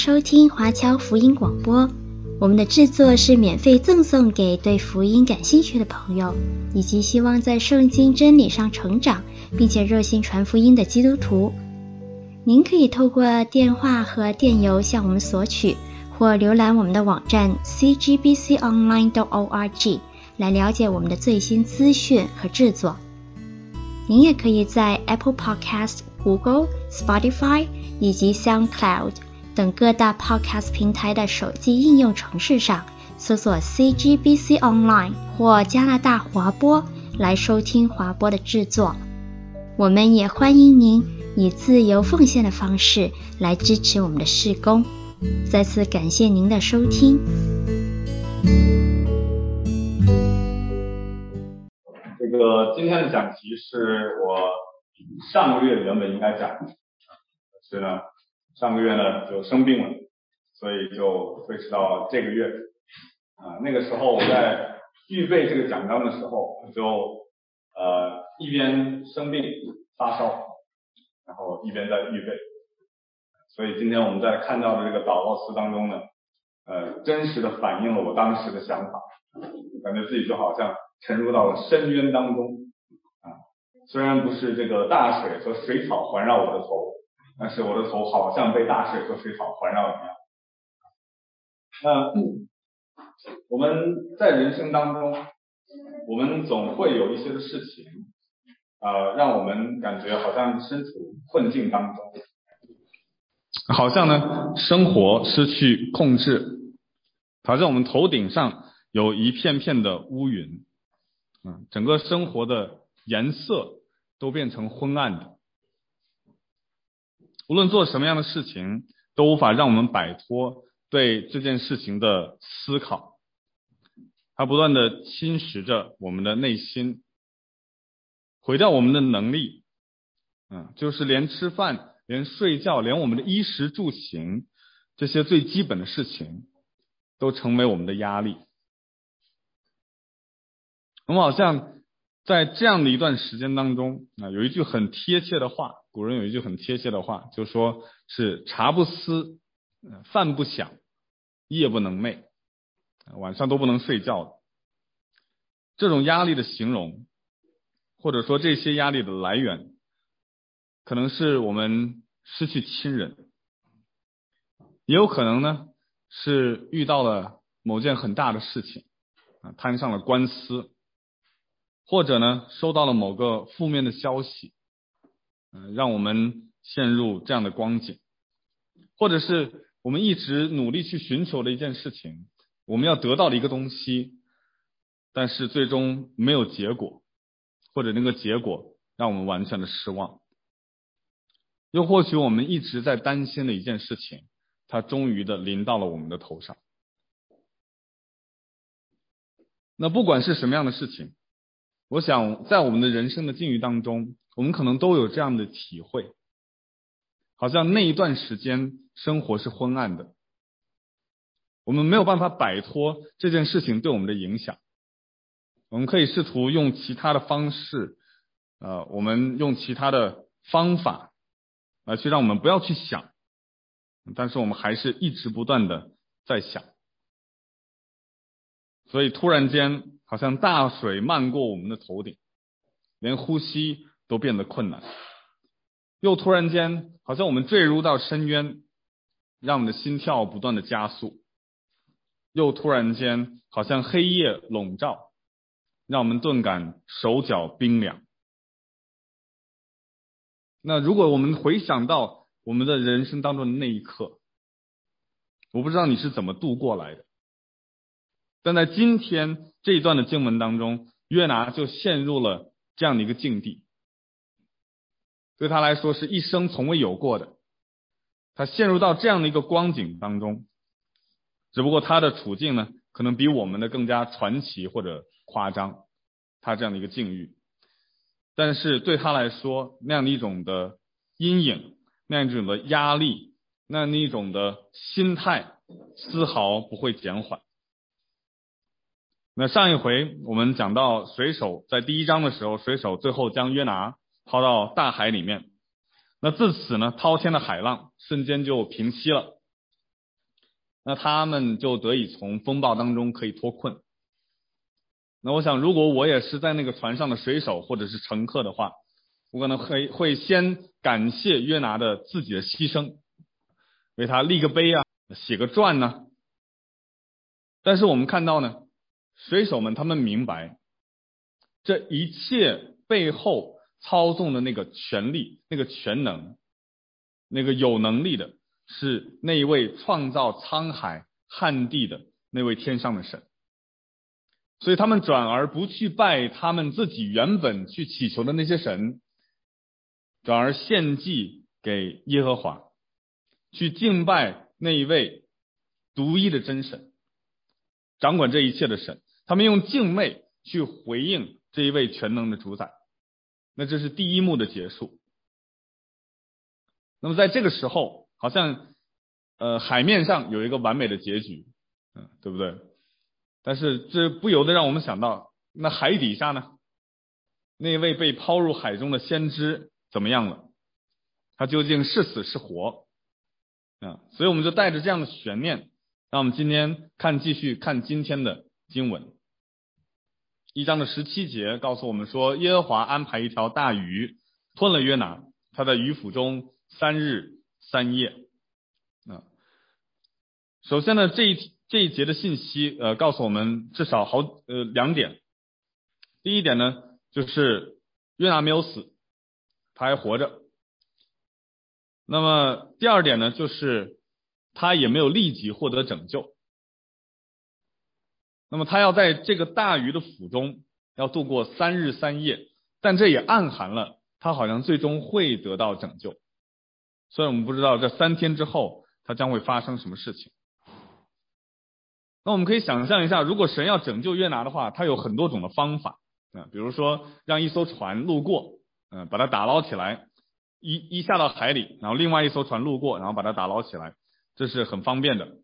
收听华侨福音广播，我们的制作是免费赠送给对福音感兴趣的朋友，以及希望在圣经真理上成长并且热心传福音的基督徒。您可以透过电话和电邮向我们索取，或浏览我们的网站 CGBC Online.org 来了解我们的最新资讯和制作。您也可以在 Apple Podcast、Google、Spotify 以及 Soundcloud 等各大 Podcast 平台的手机应用程式上搜索 CGBC Online 或加拿大华播来收听华播的制作。我们也欢迎您以自由奉献的方式来支持我们的事工。再次感谢您的收听。今天的讲题是我上个月原本应该讲的，可是呢，上个月呢就生病了，所以就推迟到这个月。那个时候我在预备这个讲章的时候，我就一边生病发烧，然后一边在预备。所以今天我们在看到的这个祷告词当中呢，真实的反映了我当时的想法，感觉自己就好像沉入到了深渊当中啊。虽然不是这个大水和水草环绕我的头，但是我的头好像被大水和水草环绕一样。我们在人生当中，我们总会有一些的事情让我们感觉好像身处困境当中，好像呢生活失去控制，好像我们头顶上有一片片的乌云，整个生活的颜色都变成昏暗的。无论做什么样的事情，都无法让我们摆脱对这件事情的思考，它不断的侵蚀着我们的内心，毁掉我们的能力。就是连吃饭、连睡觉、连我们的衣食住行，这些最基本的事情都成为我们的压力。我们好像在这样的一段时间当中，有一句很贴切的话，古人有一句很贴切的话，就说是茶不思饭不想夜不能寐，晚上都不能睡觉的。这种压力的形容，或者说这些压力的来源，可能是我们失去亲人，也有可能呢是遇到了某件很大的事情，摊上了官司，或者呢收到了某个负面的消息，让我们陷入这样的光景，或者是我们一直努力去寻求的一件事情，我们要得到的一个东西，但是最终没有结果，或者那个结果让我们完全的失望。又或许我们一直在担心的一件事情，它终于的临到了我们的头上。那不管是什么样的事情，我想在我们的人生的境遇当中，我们可能都有这样的体会，好像那一段时间生活是昏暗的，我们没有办法摆脱这件事情对我们的影响。我们可以试图用其他的方式，我们用其他的方法来去让我们不要去想，但是我们还是一直不断的在想。所以突然间好像大水漫过我们的头顶，连呼吸都变得困难。又突然间好像我们坠入到深渊，让我们的心跳不断的加速。又突然间好像黑夜笼罩，让我们顿感手脚冰凉。那如果我们回想到我们的人生当中的那一刻，我不知道你是怎么度过来的，但在今天这一段的经文当中，约拿就陷入了这样的一个境地，对他来说是一生从未有过的。他陷入到这样的一个光景当中，只不过他的处境呢可能比我们的更加传奇或者夸张，他这样的一个境遇。但是对他来说，那样的一种的阴影，那样一种的压力，那样一种的心态丝毫不会减缓。那上一回我们讲到水手，在第一章的时候，水手最后将约拿抛到大海里面，那自此呢滔天的海浪瞬间就平息了，那他们就得以从风暴当中可以脱困。那我想，如果我也是在那个船上的水手或者是乘客的话，我可能会先感谢约拿的自己的牺牲，为他立个碑啊，写个传啊。但是我们看到呢，水手们他们明白这一切背后操纵的那个权力、那个全能、那个有能力的是那一位创造沧海旱地的那位天上的神。所以他们转而不去拜他们自己原本去祈求的那些神，转而献祭给耶和华，去敬拜那一位独一的真神，掌管这一切的神。他们用敬畏去回应这一位全能的主宰。那这是第一幕的结束。那么在这个时候，好像海面上有一个完美的结局，对不对？但是这不由得让我们想到，那海底下呢？那位被抛入海中的先知怎么样了？他究竟是死是活？所以我们就带着这样的悬念，让我们今天继续看今天的经文。1章的17节告诉我们说，耶和华安排一条大鱼吞了约拿，他在鱼腹中3日3夜。首先呢，这一节的信息告诉我们至少两点。第一点呢，就是约拿没有死，他还活着。那么第二点呢，就是他也没有立即获得拯救。那么他要在这个大鱼的腹中要度过3日3夜，但这也暗含了他好像最终会得到拯救。虽然我们不知道这3天之后他将会发生什么事情。那我们可以想象一下，如果神要拯救约拿的话，他有很多种的方法。比如说让一艘船路过，把它打捞起来，一下到海里，然后另外一艘船路过，然后把它打捞起来，这是很方便的。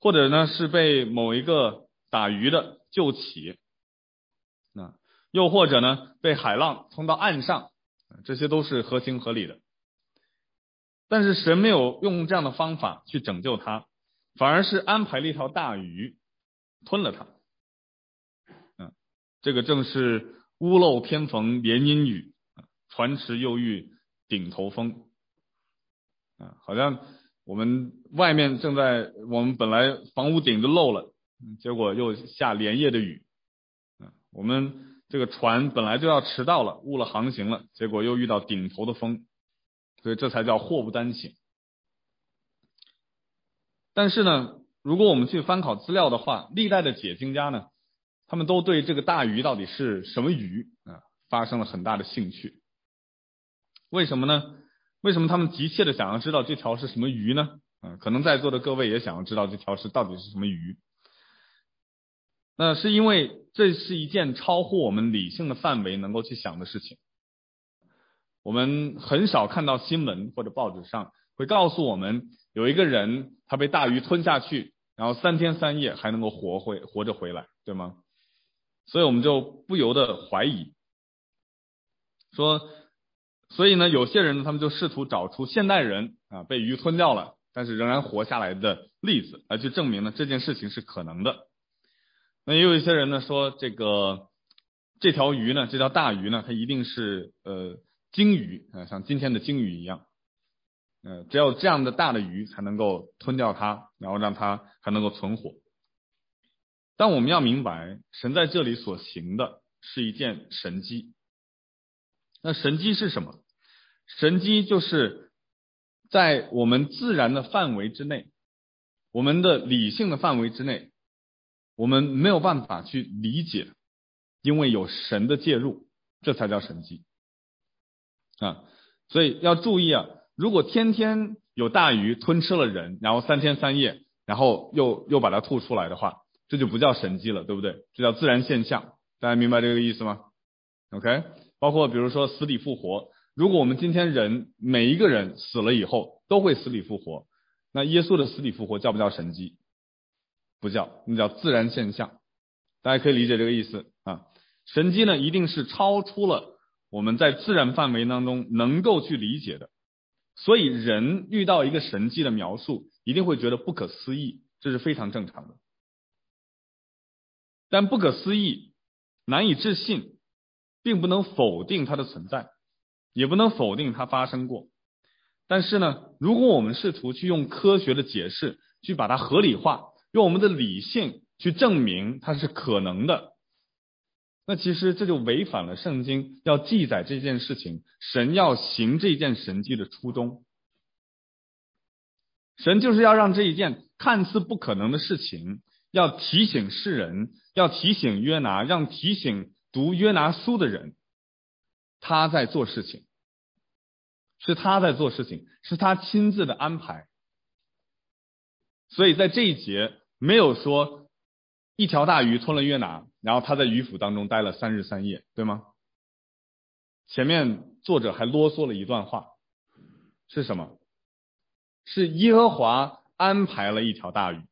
或者呢，是被某一个打鱼的救起，又或者呢被海浪冲到岸上，这些都是合情合理的。但是神没有用这样的方法去拯救他，反而是安排了一条大鱼吞了它。这个正是屋漏偏逢连阴雨，船迟又遇顶头风。好像我们本来房屋顶就漏了，结果又下连夜的雨。我们这个船本来就要迟到了，误了航行了，结果又遇到顶头的风，所以这才叫祸不单行。但是呢，如果我们去翻考资料的话，历代的解经家呢，他们都对这个大鱼到底是什么鱼发生了很大的兴趣。为什么呢？为什么他们急切的想要知道这条是什么鱼呢？可能在座的各位也想要知道这条到底是什么鱼。那是因为这是一件超乎我们理性的范围能够去想的事情。我们很少看到新闻或者报纸上会告诉我们有一个人他被大鱼吞下去，然后3天3夜还能够活着回来，对吗？所以我们就不由得怀疑所以呢，有些人他们就试图找出现代人被鱼吞掉了但是仍然活下来的例子来去证明呢这件事情是可能的。那也有一些人呢说，这条大鱼呢它一定是鲸鱼，像今天的鲸鱼一样，只有这样的大的鱼才能够吞掉它，然后让它还能够存活。但我们要明白，神在这里所行的是一件神迹。那神迹是什么？神迹就是在我们自然的范围之内，我们的理性的范围之内，我们没有办法去理解，因为有神的介入，这才叫神迹。所以要注意，如果天天有大鱼吞吃了人，然后3天3夜，然后又把它吐出来的话，这就不叫神迹了，对不对？这叫自然现象。大家明白这个意思吗 ？OK， 包括比如说死里复活，如果我们今天每一个人死了以后都会死里复活，那耶稣的死里复活叫不叫神迹？不叫，那叫自然现象。大家可以理解这个意思啊。神迹呢，一定是超出了我们在自然范围当中能够去理解的，所以人遇到一个神迹的描述，一定会觉得不可思议，这是非常正常的。但不可思议、难以置信，并不能否定它的存在，也不能否定它发生过。但是呢，如果我们试图去用科学的解释去把它合理化，用我们的理性去证明它是可能的，那其实这就违反了圣经要记载这件事情，神要行这件神迹的初衷。神就是要让这一件看似不可能的事情，要提醒世人，要提醒约拿，让提醒读约拿书的人，他在做事情，是他在做事情，是他亲自的安排。所以在这一节没有说一条大鱼吞了约拿，然后他在鱼腹当中待了3日3夜，对吗？前面作者还啰嗦了一段话，是什么？是耶和华安排了一条大鱼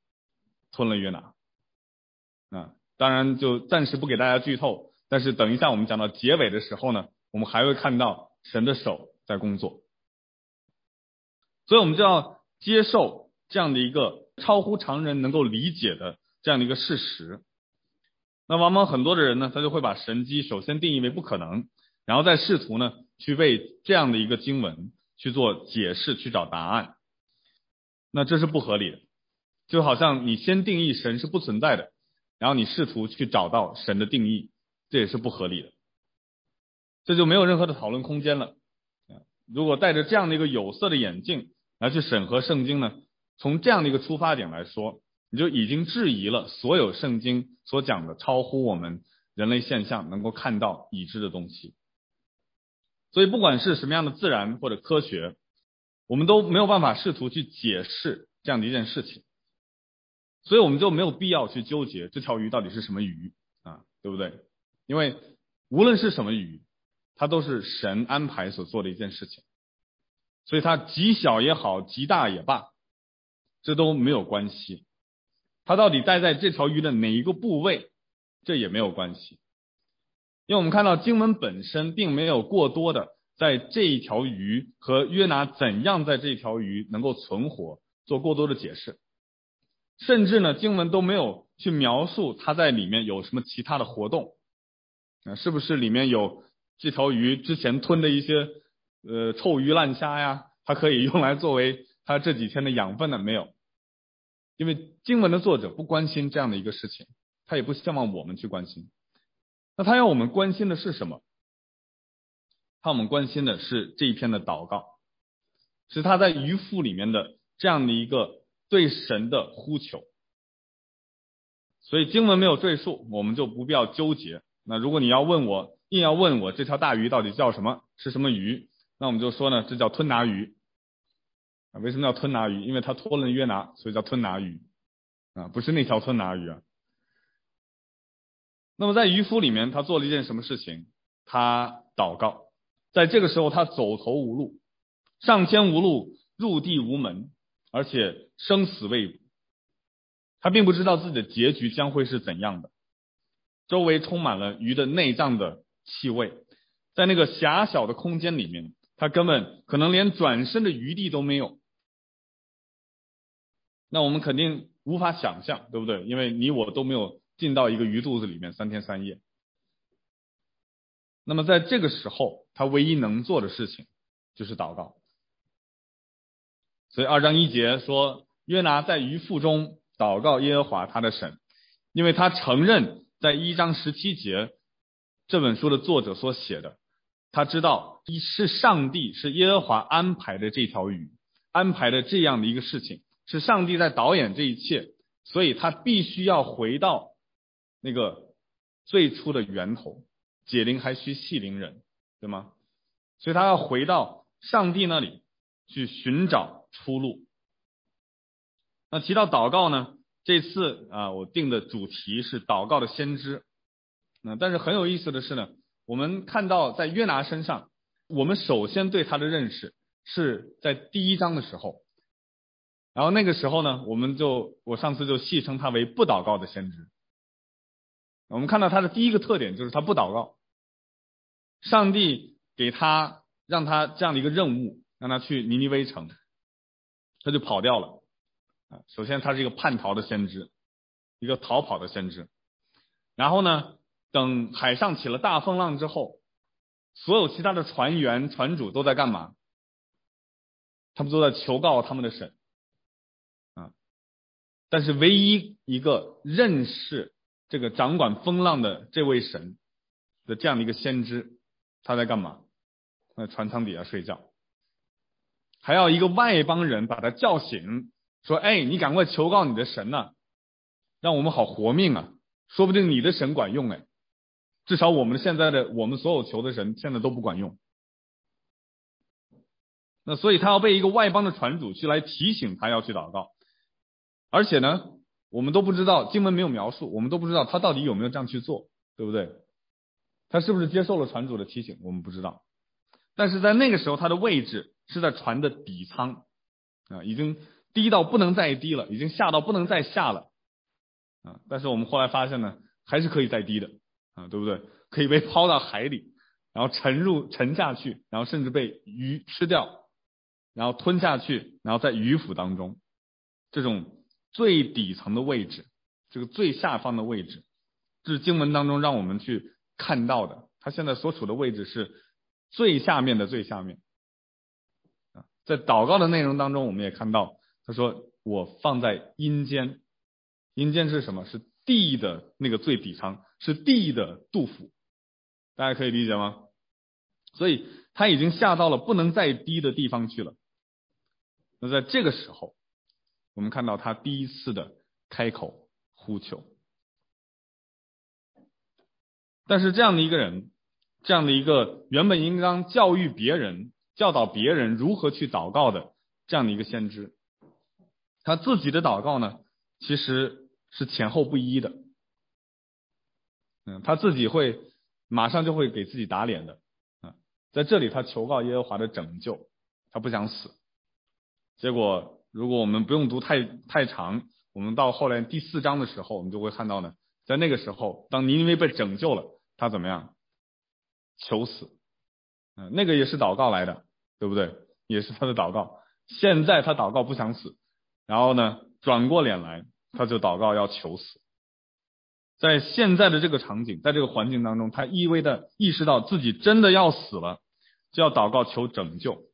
吞了约拿。当然就暂时不给大家剧透，但是等一下我们讲到结尾的时候呢，我们还会看到神的手在工作。所以我们就要接受这样的一个超乎常人能够理解的这样的一个事实。那往往很多的人呢，他就会把神迹首先定义为不可能，然后再试图呢去为这样的一个经文去做解释，去找答案。那这是不合理的，就好像你先定义神是不存在的，然后你试图去找到神的定义，这也是不合理的，这就没有任何的讨论空间了。如果带着这样的一个有色的眼镜来去审核圣经呢，从这样的一个出发点来说，你就已经质疑了所有圣经所讲的超乎我们人类现象能够看到已知的东西。所以不管是什么样的自然或者科学，我们都没有办法试图去解释这样的一件事情。所以我们就没有必要去纠结这条鱼到底是什么鱼啊，对不对？因为无论是什么鱼，它都是神安排所做的一件事情，所以它极小也好，极大也罢，这都没有关系。它到底待在这条鱼的哪一个部位，这也没有关系。因为我们看到经文本身并没有过多的在这一条鱼和约拿怎样在这条鱼能够存活做过多的解释，甚至呢，经文都没有去描述它在里面有什么其他的活动，是不是里面有这条鱼之前吞的一些臭鱼烂虾呀，它可以用来作为它这几天的养分呢？没有。因为经文的作者不关心这样的一个事情，他也不希望我们去关心。那他要我们关心的是什么？他要我们关心的是这一篇的祷告，是他在鱼腹里面的这样的一个对神的呼求。所以经文没有赘述，我们就不必要纠结。那如果你要问我，硬要问我这条大鱼到底叫什么，是什么鱼，那我们就说呢，这叫吞拿鱼。为什么叫吞拿鱼？因为它吞了约拿，所以叫吞拿鱼不是那条吞拿鱼。那么在渔夫里面，他做了一件什么事情？他祷告。在这个时候他走投无路，上天无路，入地无门，而且生死未卜，他并不知道自己的结局将会是怎样的。周围充满了鱼的内脏的气味，在那个狭小的空间里面，他根本可能连转身的余地都没有。那我们肯定无法想象，对不对？因为你我都没有进到一个鱼肚子里面3天3夜。那么在这个时候，他唯一能做的事情就是祷告。所以2章1节说，约拿在鱼腹中祷告耶和华他的神，因为他承认在1章17节这本书的作者所写的，他知道是上帝，是耶和华安排的这条鱼，安排的这样的一个事情，是上帝在导演这一切，所以他必须要回到那个最初的源头，解铃还需系铃人，对吗？所以他要回到上帝那里去寻找出路。那提到祷告呢，这次我定的主题是祷告的先知。但是很有意思的是呢，我们看到在约拿身上，我们首先对他的认识是在第1章的时候，然后那个时候呢，我上次就戏称他为不祷告的先知。我们看到他的第一个特点就是他不祷告。上帝给他让他这样的一个任务，让他去尼尼微城，他就跑掉了。首先它是一个叛逃的先知，一个逃跑的先知。然后呢，等海上起了大风浪之后，所有其他的船员船主都在干嘛？他们都在求告他们的神。但是唯一一个认识这个掌管风浪的这位神的这样的一个先知，他在干嘛？在船舱底下睡觉。还要一个外邦人把他叫醒，说：哎，你赶快求告你的神啊，让我们好活命啊，说不定你的神管用。哎，至少我们现在的我们所有求的神现在都不管用。那所以他要被一个外邦的船主去来提醒他要去祷告。而且呢，我们都不知道，经文没有描述，我们都不知道他到底有没有这样去做，对不对？他是不是接受了船主的提醒，我们不知道。但是在那个时候，他的位置是在船的底舱，已经低到不能再低了，已经下到不能再下了。但是我们后来发现呢，还是可以再低的，对不对？可以被抛到海里，然后沉下去，然后甚至被鱼吃掉，然后吞下去，然后在鱼腹当中，这种最底层的位置，这个最下方的位置，这是经文当中让我们去看到的。他现在所处的位置是最下面的最下面。在祷告的内容当中，我们也看到他说：我放在阴间。阴间是什么？是地的那个最底层，是地的肚腹。大家可以理解吗？所以他已经下到了不能再低的地方去了。那在这个时候，我们看到他第一次的开口呼求。但是这样的一个人，这样的一个原本应当教育别人、教导别人如何去祷告的这样的一个先知，他自己的祷告呢，其实是前后不一的。他自己会马上就会给自己打脸的。在这里他求告耶和华的拯救，他不想死。结果如果我们不用读太长，我们到后来第四章的时候，我们就会看到呢，在那个时候，当尼尼微被拯救了，他怎么样？求死。那个也是祷告来的，对不对？也是他的祷告。现在他祷告不想死，然后呢，转过脸来，他就祷告要求死。在现在的这个场景，在这个环境当中，他意识到自己真的要死了，就要祷告求拯救。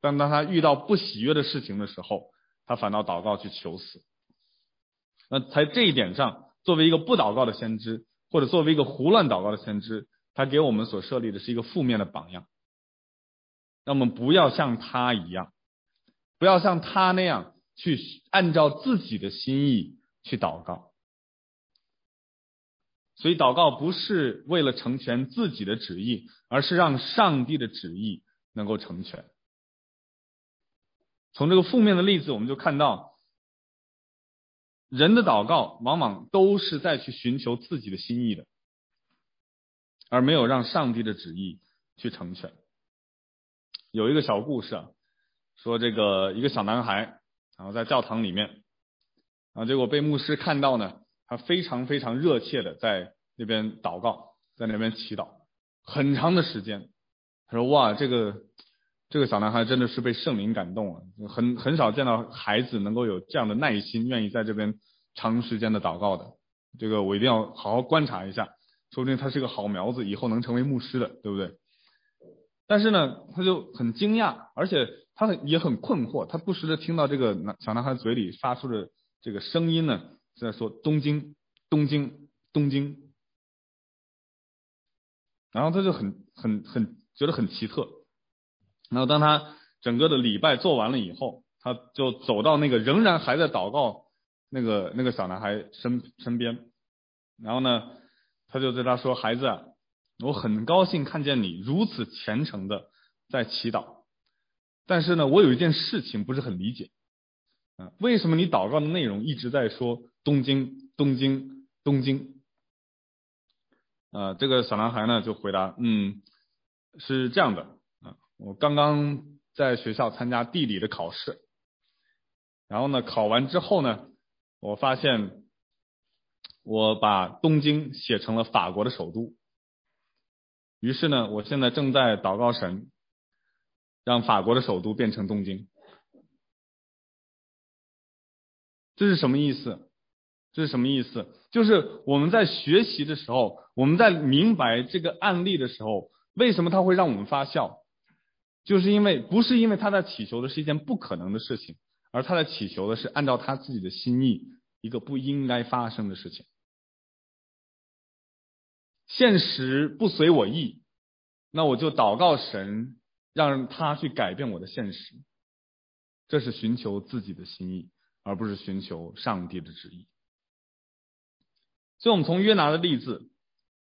但当他遇到不喜悦的事情的时候，他反倒祷告去求死。那在这一点上，作为一个不祷告的先知，或者作为一个胡乱祷告的先知，他给我们所设立的是一个负面的榜样，让我们不要像他一样，不要像他那样去按照自己的心意去祷告。所以祷告不是为了成全自己的旨意，而是让上帝的旨意能够成全。从这个负面的例子，我们就看到人的祷告往往都是在去寻求自己的心意的，而没有让上帝的旨意去成全。有一个小故事，说这个一个小男孩，然后在教堂里面，然后结果被牧师看到呢，他非常非常热切的在那边祷告，在那边祈祷很长的时间。他说：哇，这个小男孩真的是被圣灵感动了，很少见到孩子能够有这样的耐心，愿意在这边长时间的祷告的。这个我一定要好好观察一下，说不定他是个好苗子，以后能成为牧师的，对不对？但是呢，他就很惊讶，而且他也很困惑，他不时的听到这个小男孩嘴里发出的这个声音呢，是在说东京东京东京。然后他就很觉得很奇特。然后当他整个的礼拜做完了以后，他就走到那个仍然还在祷告那个小男孩身边。然后呢，他就对他说：孩子啊，我很高兴看见你如此虔诚的在祈祷，但是呢，我有一件事情不是很理解，为什么你祷告的内容一直在说东京东京东京？这个小男孩呢就回答：是这样的，我刚刚在学校参加地理的考试，然后呢，考完之后呢，我发现我把东京写成了法国的首都，于是呢，我现在正在祷告神，让法国的首都变成东京。这是什么意思？这是什么意思？就是我们在学习的时候，我们在明白这个案例的时候，为什么它会让我们发笑？就是因为不是因为他在祈求的是一件不可能的事情，而他在祈求的是按照他自己的心意一个不应该发生的事情。现实不随我意，那我就祷告神，让他去改变我的现实。这是寻求自己的心意，而不是寻求上帝的旨意。所以我们从约拿的例子，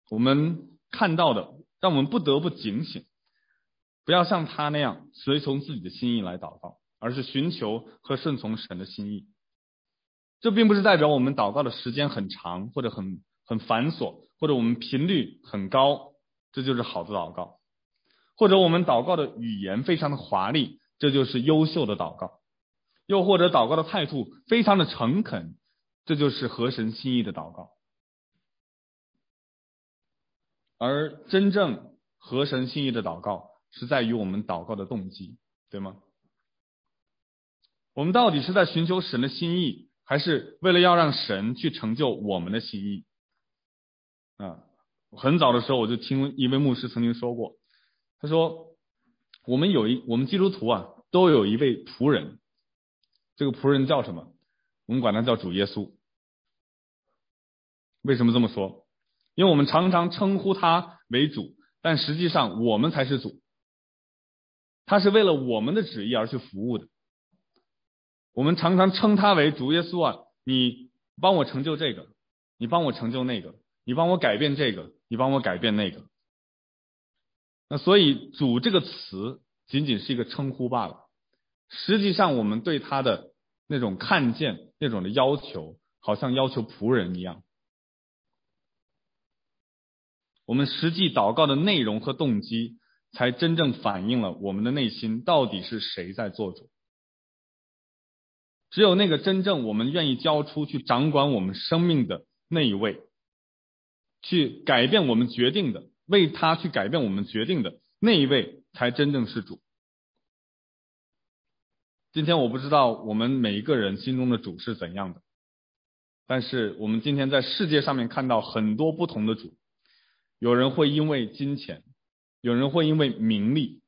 我们看到的，让我们不得不警醒，不要像他那样随从自己的心意来祷告，而是寻求和顺从神的心意。这并不是代表我们祷告的时间很长，或者很繁琐，或者我们频率很高，这就是好的祷告。或者我们祷告的语言非常的华丽，这就是优秀的祷告。又或者祷告的态度非常的诚恳，这就是合神心意的祷告。而真正合神心意的祷告是在于我们祷告的动机，对吗？我们到底是在寻求神的心意，还是为了要让神去成就我们的心意？很早的时候我就听一位牧师曾经说过，他说我们基督徒啊都有一位仆人，这个仆人叫什么？我们管他叫主耶稣。为什么这么说？因为我们常常称呼他为主，但实际上我们才是主。他是为了我们的旨意而去服务的。我们常常称他为主耶稣啊，你帮我成就这个，你帮我成就那个，你帮我改变这个，你帮我改变那个。那所以主这个词仅仅是一个称呼罢了。实际上我们对他的那种看见，那种的要求，好像要求仆人一样。我们实际祷告的内容和动机才真正反映了我们的内心到底是谁在做主。只有那个真正我们愿意交出去掌管我们生命的那一位，去改变我们决定的，为他去改变我们决定的那一位，才真正是主。今天我不知道我们每一个人心中的主是怎样的，但是我们今天在世界上面看到很多不同的主，有人会因为金钱，有人会因为名利，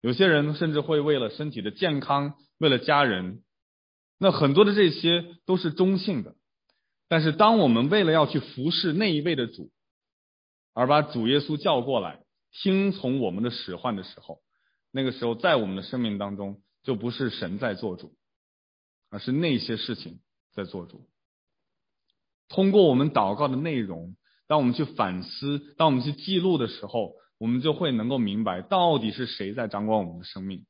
有些人甚至会为了身体的健康，为了家人。那很多的这些都是中性的，但是当我们为了要去服侍那一位的主，而把主耶稣叫过来听从我们的使唤的时候，那个时候在我们的生命当中就不是神在做主，而是那些事情在做主。通过我们祷告的内容，当我们去反思，当我们去记录的时候，我们就会能够明白到底是谁在掌管我们的生命，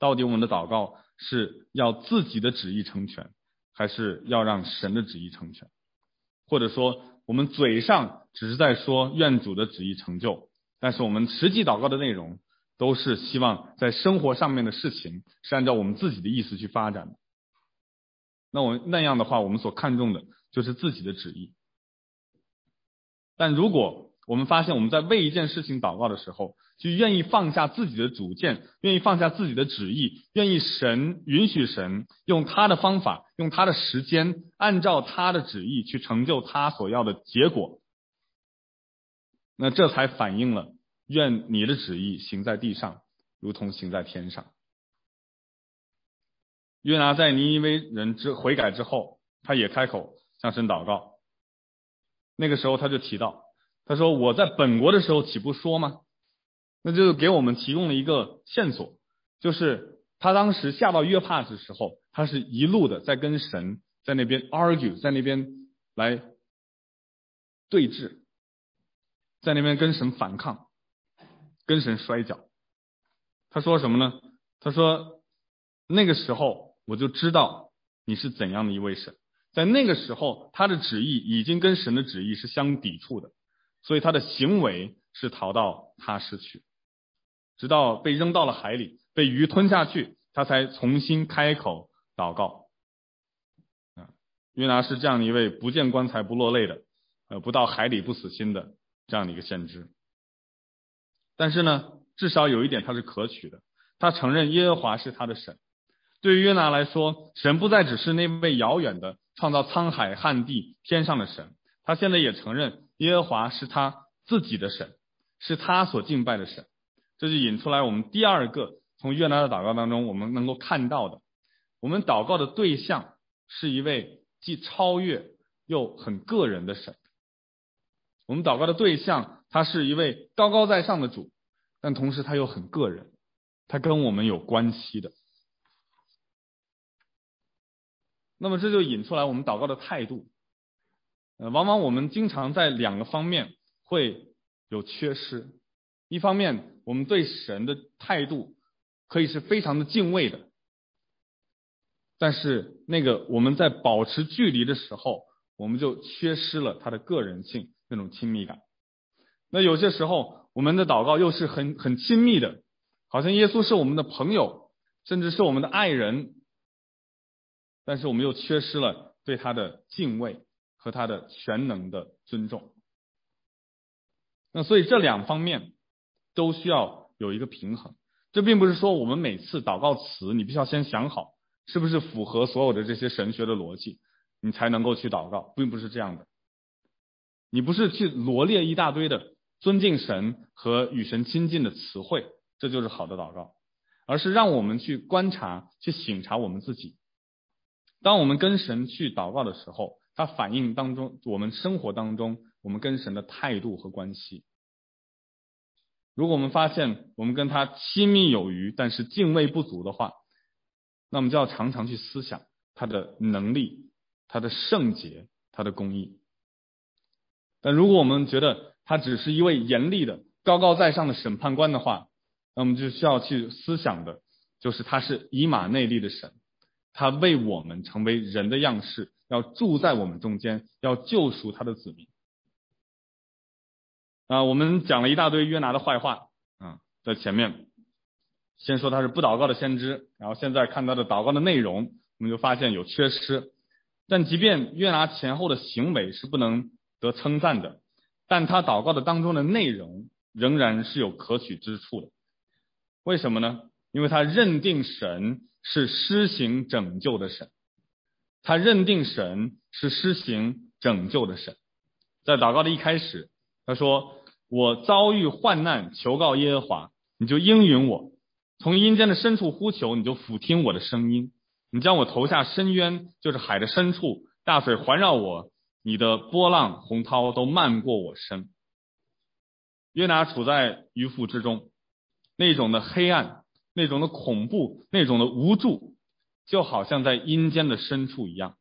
到底我们的祷告是要自己的旨意成全，还是要让神的旨意成全。或者说我们嘴上只是在说愿主的旨意成就，但是我们实际祷告的内容都是希望在生活上面的事情是按照我们自己的意思去发展的。那样的话，我们所看重的就是自己的旨意。但如果我们发现我们在为一件事情祷告的时候，就愿意放下自己的主见，愿意放下自己的旨意，愿意神允许神用他的方法，用他的时间，按照他的旨意去成就他所要的结果，那这才反映了愿你的旨意行在地上如同行在天上。约拿在尼尼微人之悔改之后，他也开口向神祷告。那个时候他就提到，他说我在本国的时候岂不说吗？那就给我们提供了一个线索，就是他当时下到约帕的时候，他是一路的在跟神在那边 argue， 在那边来对峙，在那边跟神反抗，跟神摔跤。他说什么呢？他说那个时候我就知道你是怎样的一位神。在那个时候他的旨意已经跟神的旨意是相抵触的，所以他的行为是逃到他失去，直到被扔到了海里，被鱼吞下去，他才重新开口祷告。约拿是这样一位不见棺材不落泪的，不到海里不死心的这样的一个先知。但是呢，至少有一点他是可取的，他承认耶和华是他的神，对于约拿来说，神不再只是那位遥远的创造沧海旱地天上的神，他现在也承认耶和华是他自己的神，是他所敬拜的神。这就引出来我们第二个从约拿的祷告当中我们能够看到的，我们祷告的对象是一位既超越又很个人的神。我们祷告的对象他是一位高高在上的主，但同时他又很个人，他跟我们有关系的。那么这就引出来我们祷告的态度。往往我们经常在两个方面会有缺失。一方面我们对神的态度可以是非常的敬畏的，但是那个我们在保持距离的时候，我们就缺失了他的个人性，那种亲密感。那有些时候我们的祷告又是很亲密的，好像耶稣是我们的朋友，甚至是我们的爱人，但是我们又缺失了对他的敬畏和他的全能的尊重。那所以这两方面都需要有一个平衡。这并不是说我们每次祷告词你必须要先想好是不是符合所有的这些神学的逻辑你才能够去祷告，并不是这样的。你不是去罗列一大堆的尊敬神和与神亲近的词汇，这就是好的祷告，而是让我们去观察，去省察我们自己。当我们跟神去祷告的时候，它反映当中我们生活当中我们跟神的态度和关系。如果我们发现我们跟他亲密有余但是敬畏不足的话，那我们就要常常去思想他的能力，他的圣洁，他的公义。但如果我们觉得他只是一位严厉的高高在上的审判官的话，那我们就需要去思想的就是他是以马内利的神，他为我们成为人的样式，要住在我们中间，要救赎他的子民。我们讲了一大堆约拿的坏话在前面，先说他是不祷告的先知，然后现在看他的祷告的内容，我们就发现有缺失。但即便约拿前后的行为是不能得称赞的，但他祷告的当中的内容仍然是有可取之处的。为什么呢？因为他认定神是施行拯救的神，他认定神是施行拯救的神。在祷告的一开始他说，我遭遇患难求告耶和华，你就应允我，从阴间的深处呼求，你就俯听我的声音，你将我投下深渊，就是海的深处，大水环绕我，你的波浪洪涛都漫过我身。约拿处在鱼腹之中，那种的黑暗，那种的恐怖，那种的无助，就好像在阴间的深处一样。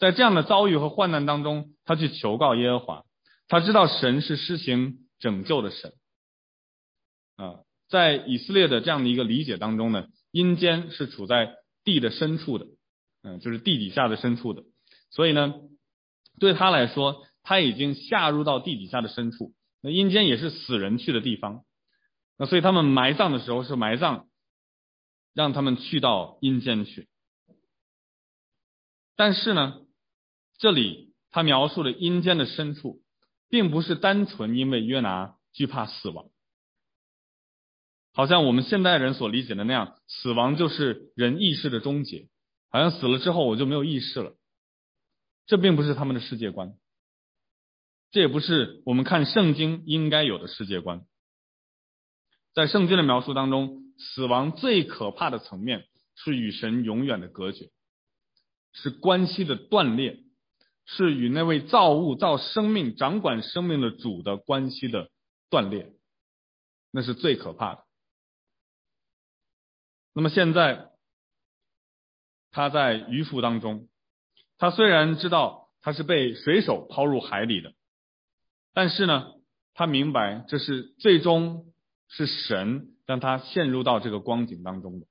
在这样的遭遇和患难当中，他去求告耶和华，他知道神是施行拯救的神。在以色列的这样的一个理解当中呢，阴间是处在地的深处的，就是地底下的深处的。所以呢，对他来说，他已经下入到地底下的深处。那阴间也是死人去的地方，那所以他们埋葬的时候是埋葬，让他们去到阴间去。但是呢，这里他描述了阴间的深处，并不是单纯因为约拿惧怕死亡。好像我们现代人所理解的那样，死亡就是人意识的终结，好像死了之后我就没有意识了。这并不是他们的世界观，这也不是我们看圣经应该有的世界观。在圣经的描述当中，死亡最可怕的层面是与神永远的隔绝，是关系的断裂，是与那位造物、造生命、掌管生命的主的关系的断裂，那是最可怕的。那么现在他在鱼腹当中，他虽然知道他是被水手抛入海里的，但是呢，他明白这是最终是神让他陷入到这个光景当中的。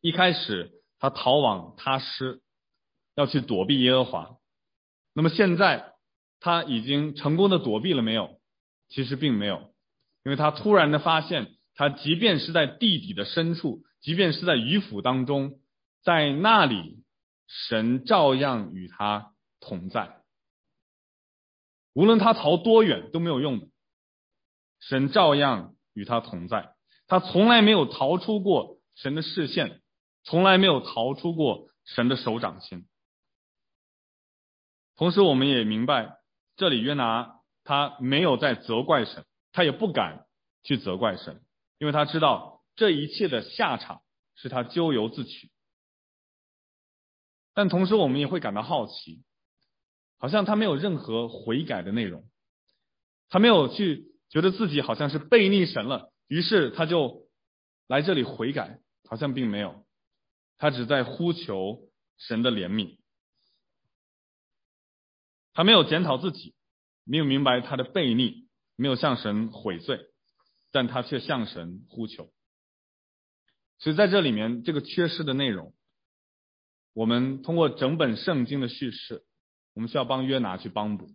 一开始他逃往他施，要去躲避耶和华。那么现在他已经成功的躲避了没有？其实并没有，因为他突然的发现，他即便是在地底的深处，即便是在鱼腹当中，在那里神照样与他同在。无论他逃多远都没有用的，神照样与他同在。他从来没有逃出过神的视线，从来没有逃出过神的手掌心。同时我们也明白，这里约拿他没有在责怪神，他也不敢去责怪神，因为他知道这一切的下场是他咎由自取。但同时我们也会感到好奇，好像他没有任何悔改的内容，他没有去觉得自己好像是背逆神了，于是他就来这里悔改，好像并没有，他只在呼求神的怜悯。他没有检讨自己，没有明白他的悖逆，没有向神悔罪，但他却向神呼求。所以在这里面，这个缺失的内容，我们通过整本圣经的叙事，我们需要帮约拿去帮补。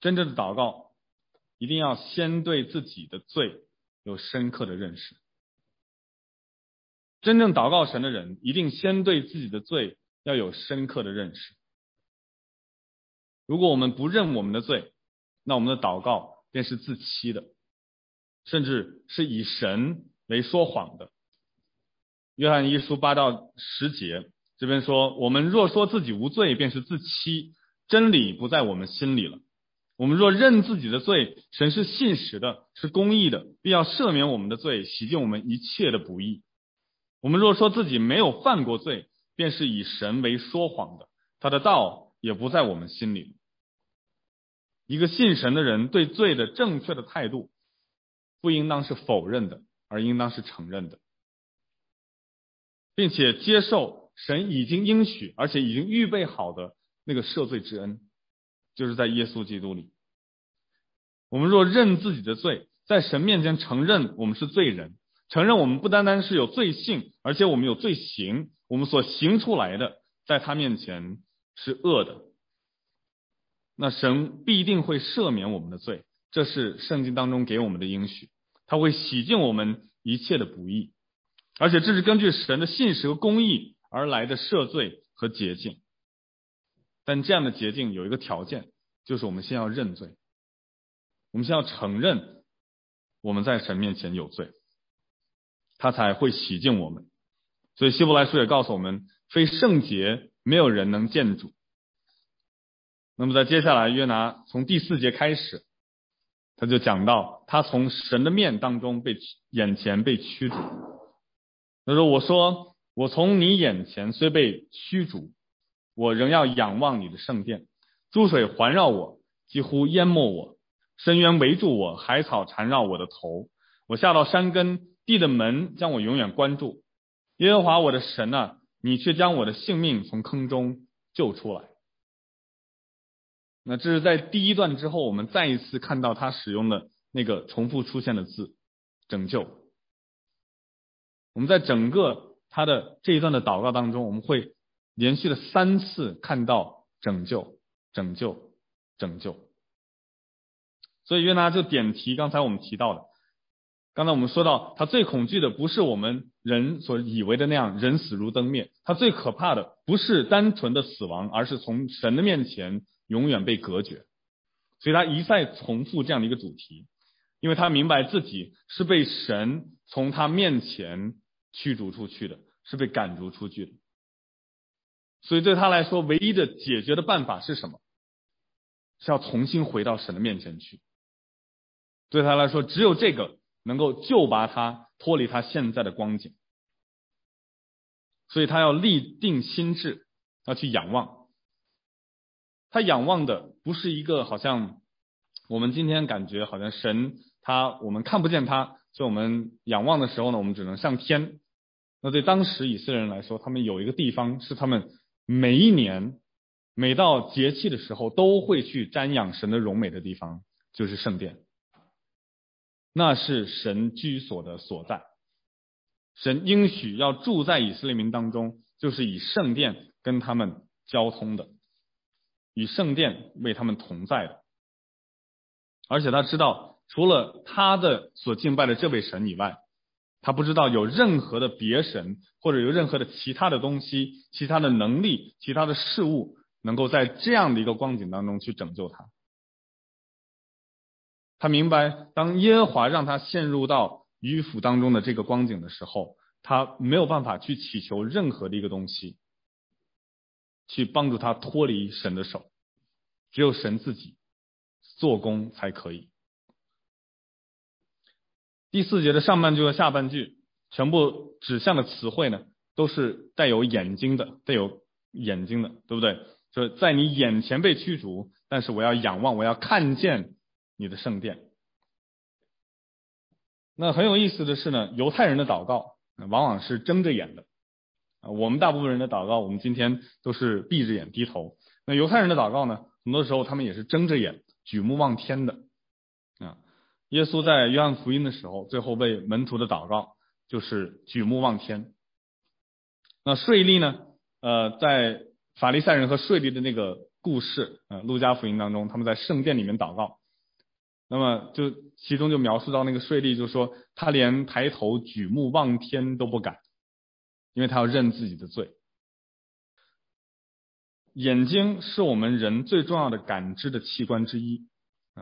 真正的祷告一定要先对自己的罪有深刻的认识，真正祷告神的人一定先对自己的罪要有深刻的认识。如果我们不认我们的罪，那我们的祷告便是自欺的，甚至是以神为说谎的。约翰一书8到10节这边说，我们若说自己无罪，便是自欺，真理不在我们心里了。我们若认自己的罪，神是信实的，是公义的，必要赦免我们的罪，洗净我们一切的不义。我们若说自己没有犯过罪，便是以神为说谎的，他的道也不在我们心里。一个信神的人对罪的正确的态度，不应当是否认的，而应当是承认的，并且接受神已经应许而且已经预备好的那个赦罪之恩，就是在耶稣基督里。我们若认自己的罪，在神面前承认我们是罪人，承认我们不单单是有罪性，而且我们有罪行，我们所行出来的在他面前是恶的，那神必定会赦免我们的罪，这是圣经当中给我们的应许，他会洗净我们一切的不义，而且这是根据神的信实和公义而来的赦罪和洁净。但这样的洁净有一个条件，就是我们先要认罪，我们先要承认我们在神面前有罪，他才会洗净我们。所以希伯来书也告诉我们，非圣洁没有人能见主。那么在接下来，约拿从第4节开始，他就讲到他从神的面当中眼前被驱逐。他说，我从你眼前虽被驱逐，我仍要仰望你的圣殿。诸水环绕我，几乎淹没我，深渊围住我，海草缠绕我的头。我下到山根，地的门将我永远关住。耶和华我的神啊，你却将我的性命从坑中救出来。那这是在第一段之后，我们再一次看到他使用的那个重复出现的字，拯救。我们在整个他的这一段的祷告当中，我们会连续的3次看到拯救、拯救、拯救。所以约拿就点题刚才我们提到的，刚才我们说到，他最恐惧的不是我们人所以为的那样人死如灯灭，他最可怕的不是单纯的死亡，而是从神的面前永远被隔绝。所以他一再重复这样的一个主题，因为他明白自己是被神从他面前驱逐出去的，是被赶逐出去的。所以对他来说，唯一的解决的办法是什么？是要重新回到神的面前去。对他来说，只有这个能够救拔他脱离他现在的光景。所以他要立定心志，要去仰望。他仰望的不是一个好像我们今天感觉好像神他我们看不见他，所以我们仰望的时候呢，我们只能上天。那对当时以色列人来说，他们有一个地方是他们每一年每到节气的时候都会去瞻仰神的荣美的地方，就是圣殿。那是神居所的所在，神应许要住在以色列民当中，就是以圣殿跟他们交通的，与圣殿为他们同在的。而且他知道，除了他的所敬拜的这位神以外，他不知道有任何的别神，或者有任何的其他的东西、其他的能力、其他的事物，能够在这样的一个光景当中去拯救他。他明白，当耶和华让他陷入到迂腐当中的这个光景的时候，他没有办法去祈求任何的一个东西去帮助他脱离神的手，只有神自己做工才可以。第四节的上半句和下半句全部指向的词汇呢，都是带有眼睛的，对不对？就是在你眼前被驱逐，但是我要仰望，我要看见你的圣殿。那很有意思的是呢，犹太人的祷告往往是睁着眼的，我们大部分人的祷告，我们今天都是闭着眼低头。那犹太人的祷告呢，很多时候他们也是睁着眼举目望天的。耶稣在约翰福音的时候，最后被门徒的祷告就是举目望天。那税吏呢，在法利赛人和税吏的那个故事，路加福音当中，他们在圣殿里面祷告，那么就其中就描述到那个税吏，就说他连抬头举目望天都不敢，因为他要认自己的罪。眼睛是我们人最重要的感知的器官之一，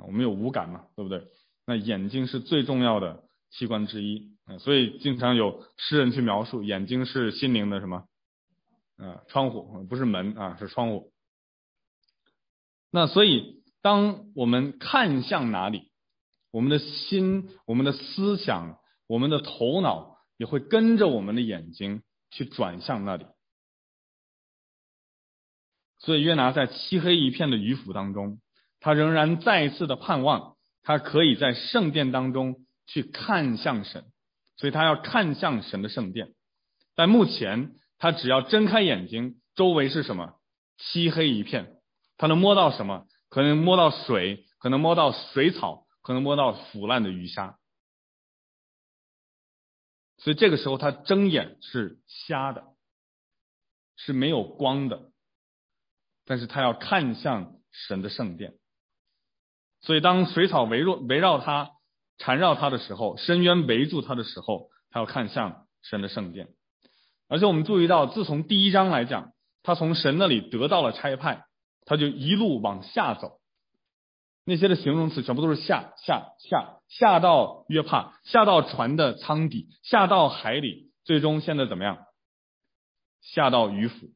我们有五感嘛，对不对？那眼睛是最重要的器官之一，所以经常有诗人去描述眼睛是心灵的什么窗户，不是门啊，是窗户。那所以当我们看向哪里，我们的心，我们的思想，我们的头脑也会跟着我们的眼睛去转向那里。所以约拿在漆黑一片的渔府当中，他仍然再次的盼望他可以在圣殿当中去看向神，所以他要看向神的圣殿。但目前他只要睁开眼睛，周围是什么？漆黑一片。他能摸到什么？可能摸到水，可能摸到水草，可能摸到腐烂的鱼虾。所以这个时候他睁眼是瞎的，是没有光的，但是他要看向神的圣殿。所以当水草围绕他，缠绕他的时候，深渊围住他的时候，他要看向神的圣殿。而且我们注意到，自从第一章来讲，他从神那里得到了差派，他就一路往下走。那些的形容词全部都是下到约帕，下到船的舱底，下到海里，最终现在怎么样？下到渔府。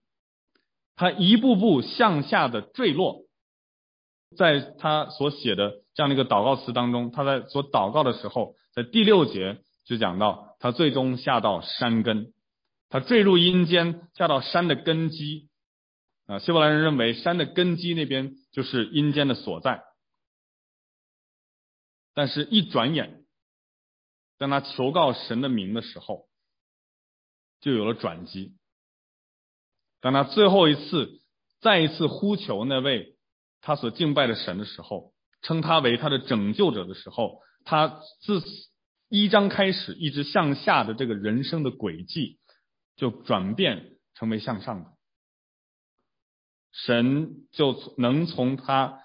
他一步步向下的坠落。在他所写的这样的一个祷告词当中，他在所祷告的时候，在第六节就讲到他最终下到山根，他坠入阴间，下到山的根基。希伯来人认为山的根基那边就是阴间的所在。但是一转眼，当他求告神的名的时候，就有了转机。当他最后一次再一次呼求那位他所敬拜的神的时候，称他为他的拯救者的时候，他自一章开始一直向下的这个人生的轨迹就转变成为向上的。神就能从他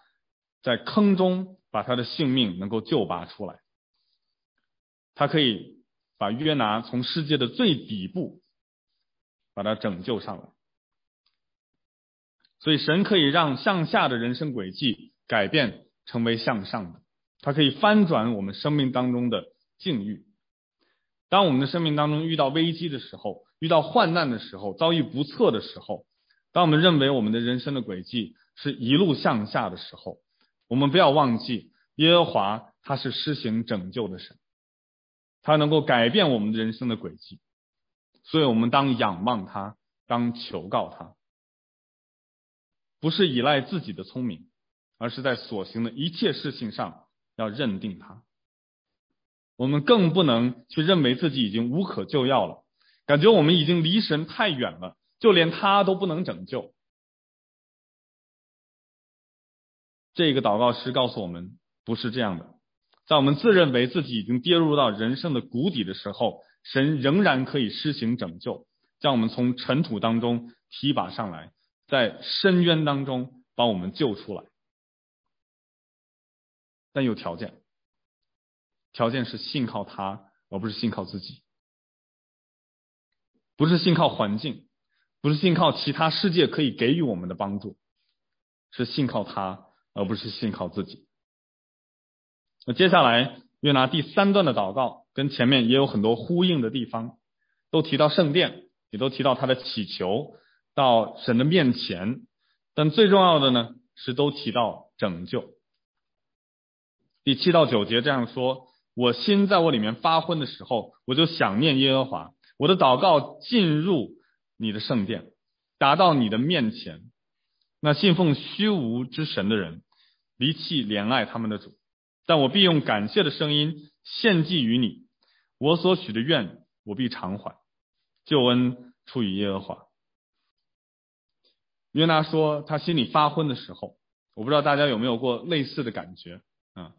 在坑中把他的性命能够救拔出来，他可以把约拿从世界的最底部把他拯救上来。所以神可以让向下的人生轨迹改变成为向上的，他可以翻转我们生命当中的境遇。当我们的生命当中遇到危机的时候，遇到患难的时候，遭遇不测的时候，当我们认为我们的人生的轨迹是一路向下的时候，我们不要忘记耶和华他是施行拯救的神，他能够改变我们的人生的轨迹。所以我们当仰望他，当求告他，不是依赖自己的聪明，而是在所行的一切事情上要认定他。我们更不能去认为自己已经无可救药了，感觉我们已经离神太远了，就连他都不能拯救。这个祷告诗告诉我们不是这样的，在我们自认为自己已经跌入到人生的谷底的时候，神仍然可以施行拯救，将我们从尘土当中提拔上来，在深渊当中把我们救出来。但有条件，条件是信靠他，而不是信靠自己，不是信靠环境，不是信靠其他世界可以给予我们的帮助，是信靠他，而不是信靠自己。那接下来约拿第三段的祷告跟前面也有很多呼应的地方。都提到圣殿，也都提到他的祈求到神的面前，但最重要的呢是都提到拯救。第7到9节这样说，我心在我里面发昏的时候，我就想念耶和华，我的祷告进入你的圣殿，达到你的面前。那信奉虚无之神的人离弃怜爱他们的主，但我必用感谢的声音献祭于你，我所许的愿我必偿还，救恩出于耶和华。约拿说他心里发昏的时候，我不知道大家有没有过类似的感觉啊？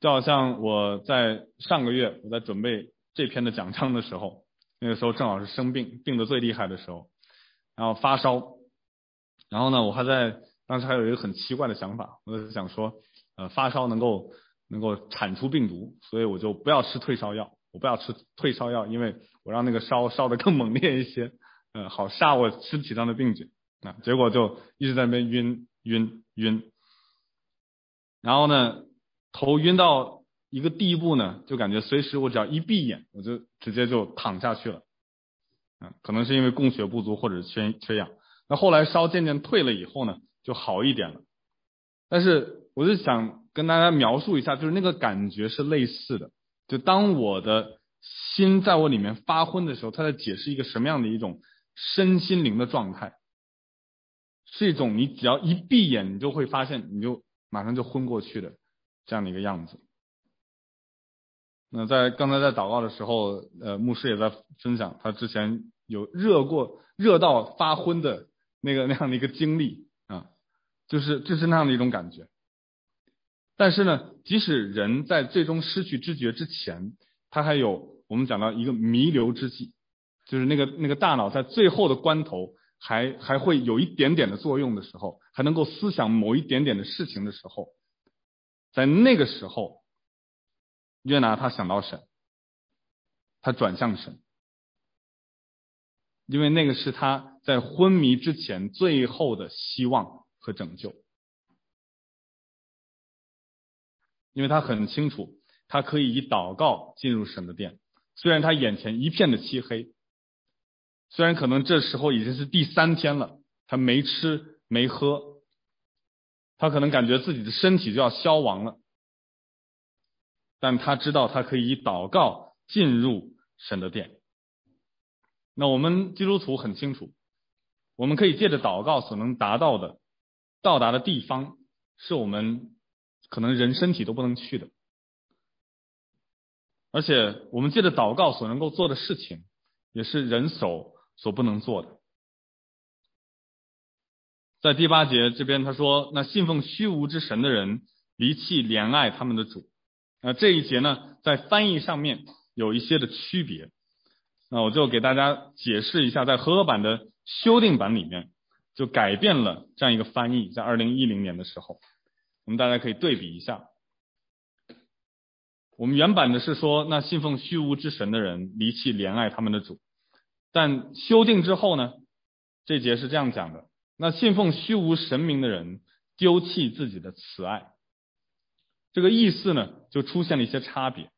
就好像我在上个月我在准备这篇的讲章的时候，那个时候正好是生病，病得最厉害的时候，然后发烧，然后呢我还在当时还有一个很奇怪的想法，我就想说发烧能够铲除病毒，所以我就不要吃退烧药，我不要吃退烧药，因为我让那个烧烧得更猛烈一些，好杀我身体上的病菌啊。结果就一直在那边晕，然后呢头晕到一个地步呢，就感觉随时我只要一闭眼我就直接就躺下去了啊，可能是因为供血不足或者缺氧。那后来烧渐渐退了以后呢就好一点了，但是我就想跟大家描述一下，就是那个感觉是类似的。就当我的心在我里面发昏的时候，它在解释一个什么样的一种身心灵的状态，是一种你只要一闭眼你就会发现你就马上就昏过去的这样的一个样子。那在刚才在祷告的时候牧师也在分享他之前有热到发昏的那样的一个经历啊，就是那样的一种感觉。但是呢，即使人在最终失去知觉之前，他还有我们讲到一个弥留之际，就是那个大脑在最后的关头还会有一点点的作用的时候，还能够思想某一点点的事情的时候，在那个时候约拿他想到神，他转向神，因为那个是他在昏迷之前最后的希望和拯救。因为他很清楚他可以以祷告进入神的殿，虽然他眼前一片的漆黑，虽然可能这时候已经是第3天了，他没吃没喝，他可能感觉自己的身体就要消亡了，但他知道他可以以祷告进入神的殿。那我们基督徒很清楚，我们可以借着祷告所能到达的地方是我们可能人身体都不能去的，而且我们借着祷告所能够做的事情也是人手所不能做的。在第8节这边他说，那信奉虚无之神的人离弃怜爱他们的主。那这一节呢在翻译上面有一些的区别，那我就给大家解释一下，在和合版的修订版里面就改变了这样一个翻译，在2010年的时候我们大家可以对比一下。我们原版的是说，那信奉虚无之神的人离弃怜爱他们的主，但修订之后呢，这节是这样讲的，那信奉虚无神明的人丢弃自己的慈爱。这个意思呢就出现了一些差别。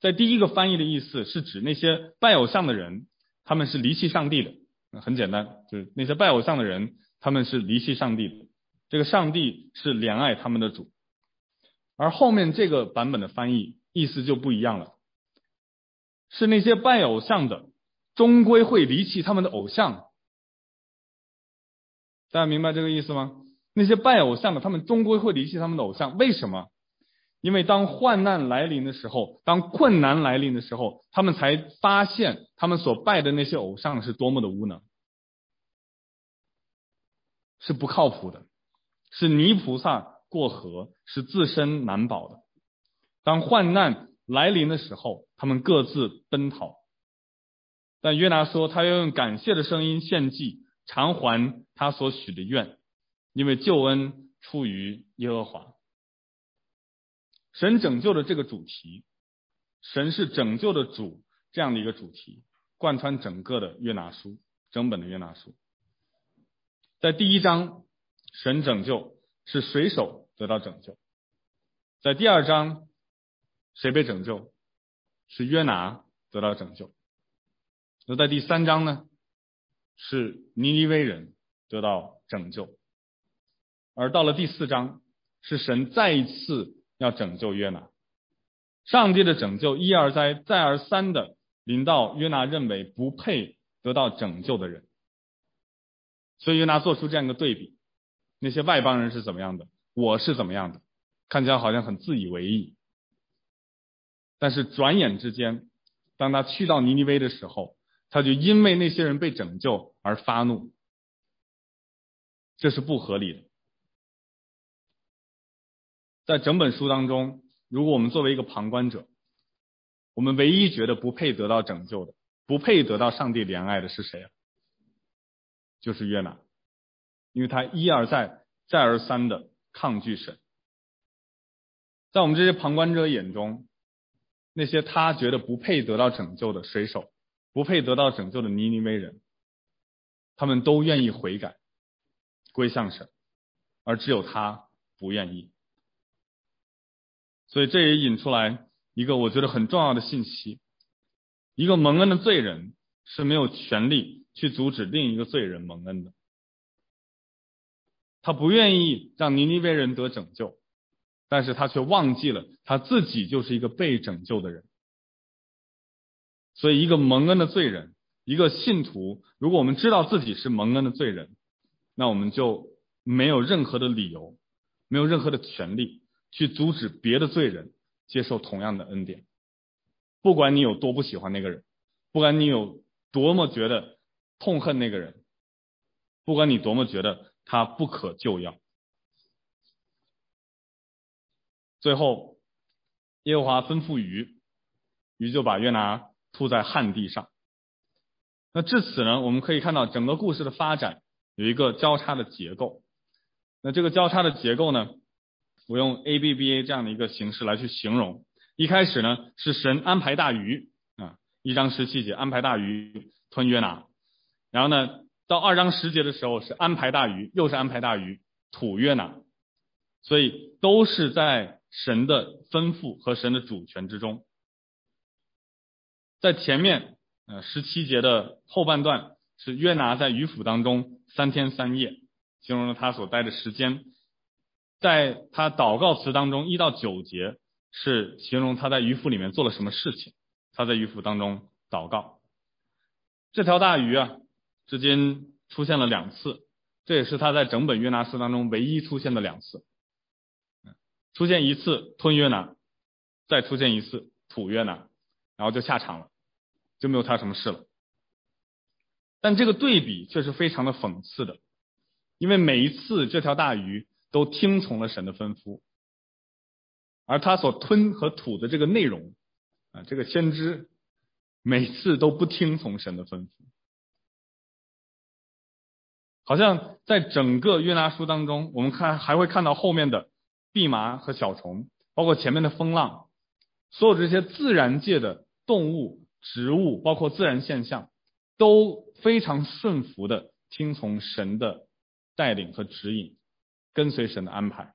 在第一个翻译的意思是指那些拜偶像的人他们是离弃上帝的，很简单，就是那些拜偶像的人他们是离弃上帝的，这个上帝是怜爱他们的主。而后面这个版本的翻译意思就不一样了，是那些拜偶像的终归会离弃他们的偶像。大家明白这个意思吗？那些拜偶像的他们终归会离弃他们的偶像，为什么？因为当患难来临的时候，当困难来临的时候，他们才发现他们所拜的那些偶像是多么的无能，是不靠谱的，是泥菩萨过河，是自身难保的。当患难来临的时候，他们各自奔逃。但约拿说他要用感谢的声音献祭，偿还他所许的愿，因为救恩出于耶和华。神拯救的这个主题，神是拯救的主，这样的一个主题贯穿整个的约拿书，整本的约拿书。在第1章神拯救是水手得到拯救，在第2章谁被拯救？是约拿得到拯救。那在第三章呢，是尼尼微人得到拯救，而到了第四章，是神再一次要拯救约拿。上帝的拯救一而再再而三的临到约拿认为不配得到拯救的人，所以约拿做出这样一个对比，那些外邦人是怎么样的，我是怎么样的，看起来好像很自以为意。但是转眼之间，当他去到尼尼微的时候，他就因为那些人被拯救而发怒，这是不合理的。在整本书当中，如果我们作为一个旁观者，我们唯一觉得不配得到拯救的，不配得到上帝怜爱的是谁啊？就是约拿，因为他一而再再而三的抗拒神。在我们这些旁观者眼中，那些他觉得不配得到拯救的水手，不配得到拯救的尼尼微人，他们都愿意悔改归向神，而只有他不愿意。所以这也引出来一个我觉得很重要的信息，一个蒙恩的罪人是没有权利去阻止另一个罪人蒙恩的。他不愿意让尼尼微人得拯救，但是他却忘记了他自己就是一个被拯救的人。所以一个蒙恩的罪人，一个信徒，如果我们知道自己是蒙恩的罪人，那我们就没有任何的理由，没有任何的权利去阻止别的罪人接受同样的恩典。不管你有多不喜欢那个人，不管你有多么觉得痛恨那个人，不管你多么觉得他不可救药。最后，耶和华吩咐鱼，鱼就把约拿吐在旱地上。那至此呢，我们可以看到整个故事的发展有一个交叉的结构。那这个交叉的结构呢，我用 ABBA 这样的一个形式来去形容。一开始呢，是神安排大鱼啊，一章17节安排大鱼吞约拿，然后呢，到2章10节的时候是安排大鱼，又是安排大鱼吐约拿，所以都是在神的吩咐和神的主权之中。在前面17节的后半段是约拿在鱼腹当中3天3夜，形容了他所待的时间。在他祷告词当中1到9节是形容他在渔夫里面做了什么事情，他在渔夫当中祷告。这条大鱼啊，至今出现了2次，这也是他在整本约拿书当中唯一出现的2次。出现一次吞约拿，再出现一次吐约拿，然后就下场了，就没有他什么事了。但这个对比却是非常的讽刺的，因为每一次这条大鱼都听从了神的吩咐，而他所吞和吐的这个内容啊，这个先知每次都不听从神的吩咐。好像在整个约拿书当中，我们看还会看到后面的蓖麻和小虫，包括前面的风浪，所有这些自然界的动物、植物，包括自然现象，都非常顺服的听从神的带领和指引，跟随神的安排。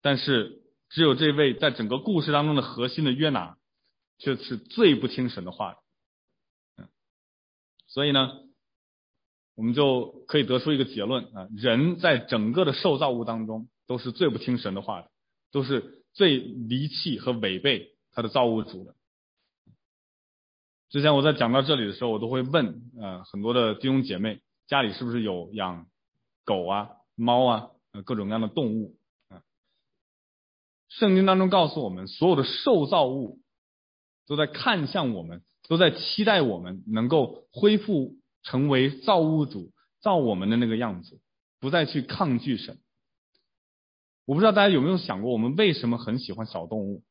但是只有这位在整个故事当中的核心的约拿，却是最不听神的话的。所以呢，我们就可以得出一个结论啊，人在整个的受造物当中都是最不听神的话的，都是最离弃和违背他的造物主的。之前我在讲到这里的时候，我都会问很多的弟兄姐妹，家里是不是有养狗啊、猫啊、各种各样的动物啊。圣经当中告诉我们，所有的受造物都在看向我们，都在期待我们能够恢复成为造物主造我们的那个样子，不再去抗拒神。我不知道大家有没有想过，我们为什么很喜欢小动物？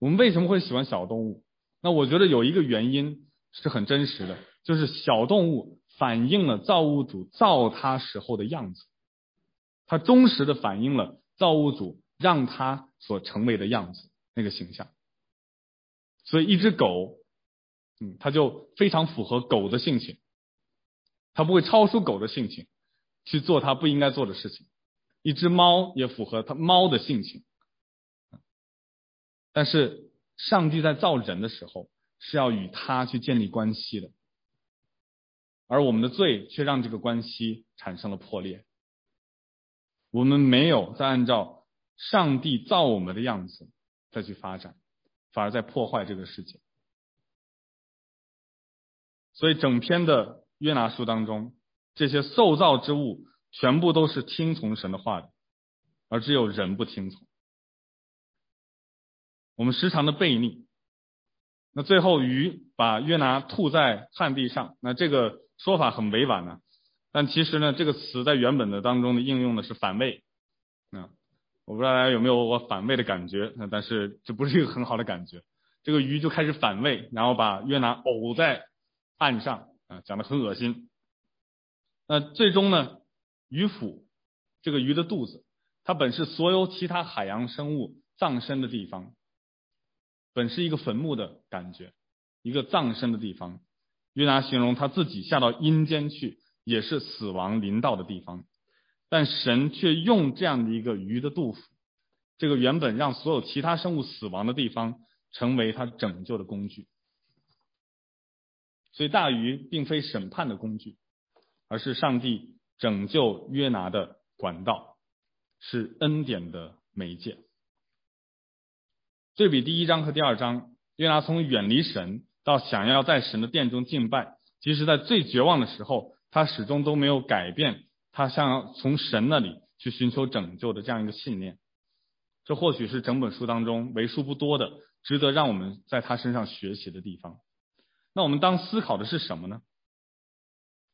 我们为什么会喜欢小动物？那我觉得有一个原因是很真实的，就是小动物反映了造物主造他时候的样子，他忠实的反映了造物主让他所成为的样子，那个形象。所以一只狗，它就非常符合狗的性情，它不会超出狗的性情去做它不应该做的事情。一只猫也符合它猫的性情。但是上帝在造人的时候，是要与他去建立关系的，而我们的罪却让这个关系产生了破裂。我们没有再按照上帝造我们的样子再去发展，反而在破坏这个世界。所以整篇的约拿书当中，这些受造之物全部都是听从神的话的，而只有人不听从。我们时常的悖逆。那最后鱼把约拿吐在旱地上，那这个说法很委婉呢，但其实呢这个词在原本的当中的应用的是反胃。我不知道大家有没有我反胃的感觉，但是这不是一个很好的感觉。这个鱼就开始反胃，然后把约拿呕在岸上，讲得很恶心。那最终呢，鱼腹，这个鱼的肚子，它本是所有其他海洋生物葬身的地方，本是一个坟墓的感觉，一个葬身的地方。约拿形容他自己下到阴间去，也是死亡临到的地方。但神却用这样的一个鱼的肚腹，这个原本让所有其他生物死亡的地方，成为他拯救的工具。所以大鱼并非审判的工具，而是上帝拯救约拿的管道，是恩典的媒介。对比第一章和第二章，约拿从远离神到想要在神的殿中敬拜，即使在最绝望的时候，他始终都没有改变他想要从神那里去寻求拯救的这样一个信念。这或许是整本书当中为数不多的值得让我们在他身上学习的地方。那我们当思考的是什么呢？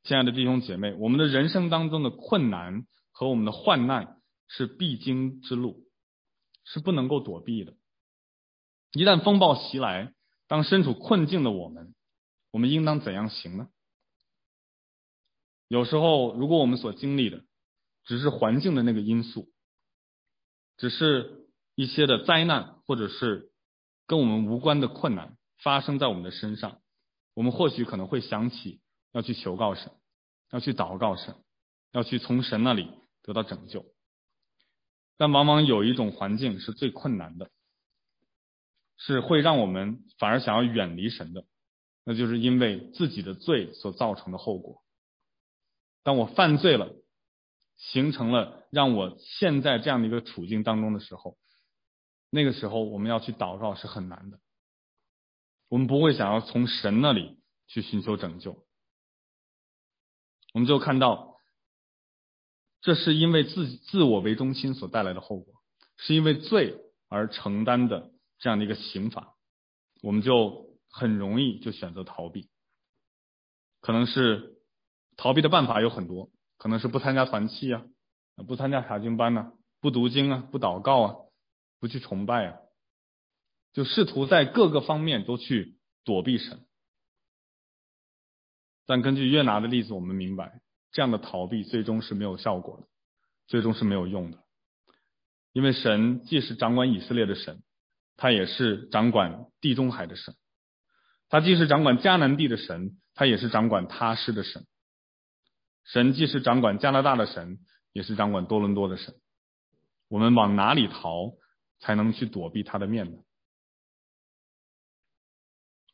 亲爱的弟兄姐妹，我们的人生当中的困难和我们的患难是必经之路，是不能够躲避的。一旦风暴袭来，当身处困境的我们应当怎样行呢？有时候如果我们所经历的只是环境的那个因素，只是一些的灾难或者是跟我们无关的困难发生在我们的身上，我们或许可能会想起要去求告神，要去祷告神，要去从神那里得到拯救。但往往有一种环境是最困难的，是会让我们反而想要远离神的，那就是因为自己的罪所造成的后果。当我犯罪了，形成了让我陷在这样的一个处境当中的时候，那个时候我们要去祷告是很难的，我们不会想要从神那里去寻求拯救。我们就看到这是因为自我为中心所带来的后果，是因为罪而承担的这样的一个刑罚，我们就很容易就选择逃避。可能是逃避的办法有很多，可能是不参加团契啊，不参加查经班啊，不读经啊，不祷告啊，不去崇拜啊，就试图在各个方面都去躲避神。但根据约拿的例子，我们明白这样的逃避最终是没有效果的，最终是没有用的。因为神既是掌管以色列的神，他也是掌管地中海的神，他既是掌管迦南地的神，他也是掌管他施的神，神既是掌管加拿大的神，也是掌管多伦多的神。我们往哪里逃才能去躲避他的面呢？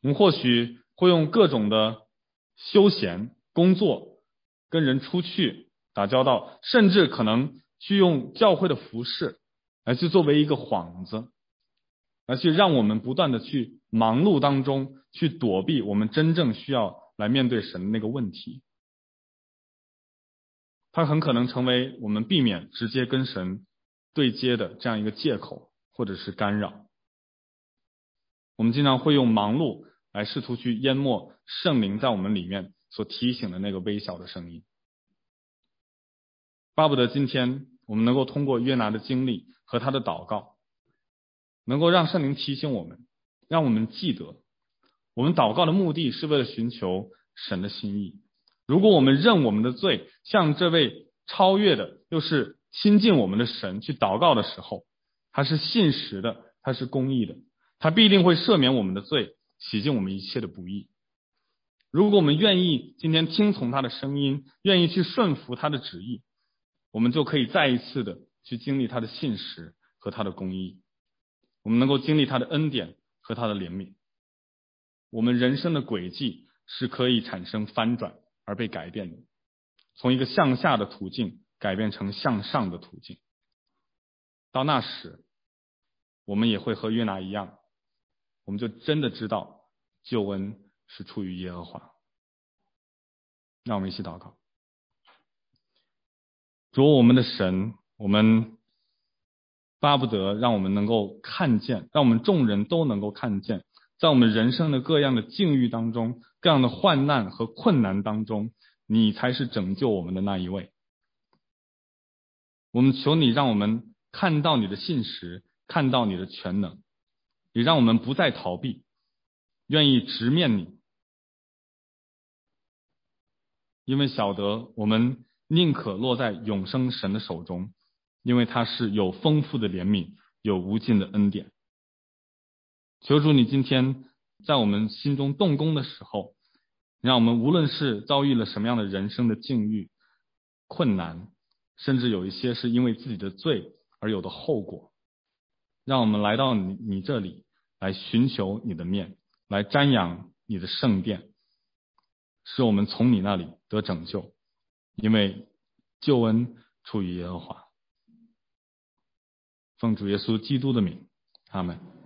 我们或许会用各种的休闲、工作、跟人出去打交道，甚至可能去用教会的服饰来去作为一个幌子，来去让我们不断的去忙碌当中去躲避我们真正需要来面对神的那个问题。它很可能成为我们避免直接跟神对接的这样一个借口或者是干扰。我们经常会用忙碌来试图去淹没圣灵在我们里面所提醒的那个微小的声音。巴不得今天我们能够通过约拿的经历和他的祷告，能够让圣灵提醒我们，让我们记得我们祷告的目的是为了寻求神的心意。如果我们认我们的罪，向这位超越的又是亲近我们的神去祷告的时候，他是信实的，他是公义的，他必定会赦免我们的罪，洗净我们一切的不义。如果我们愿意今天听从他的声音，愿意去顺服他的旨意，我们就可以再一次的去经历他的信实和他的公义，我们能够经历他的恩典和他的怜悯。我们人生的轨迹是可以产生翻转而被改变的，从一个向下的途径改变成向上的途径。到那时，我们也会和约拿一样，我们就真的知道救恩是出于耶和华。让我们一起祷告。主，我们的神，我们巴不得让我们能够看见，让我们众人都能够看见，在我们人生的各样的境遇当中，各样的患难和困难当中，你才是拯救我们的那一位。我们求你让我们看到你的信实，看到你的全能，也让我们不再逃避，愿意直面你，因为晓得我们宁可落在永生神的手中，因为他是有丰富的怜悯，有无尽的恩典。求主你今天在我们心中动工的时候，让我们无论是遭遇了什么样的人生的境遇、困难，甚至有一些是因为自己的罪而有的后果，让我们来到你这里，来寻求你的面，来瞻仰你的圣殿，使我们从你那里得拯救，因为救恩出于耶和华。奉主耶稣基督的名，阿们。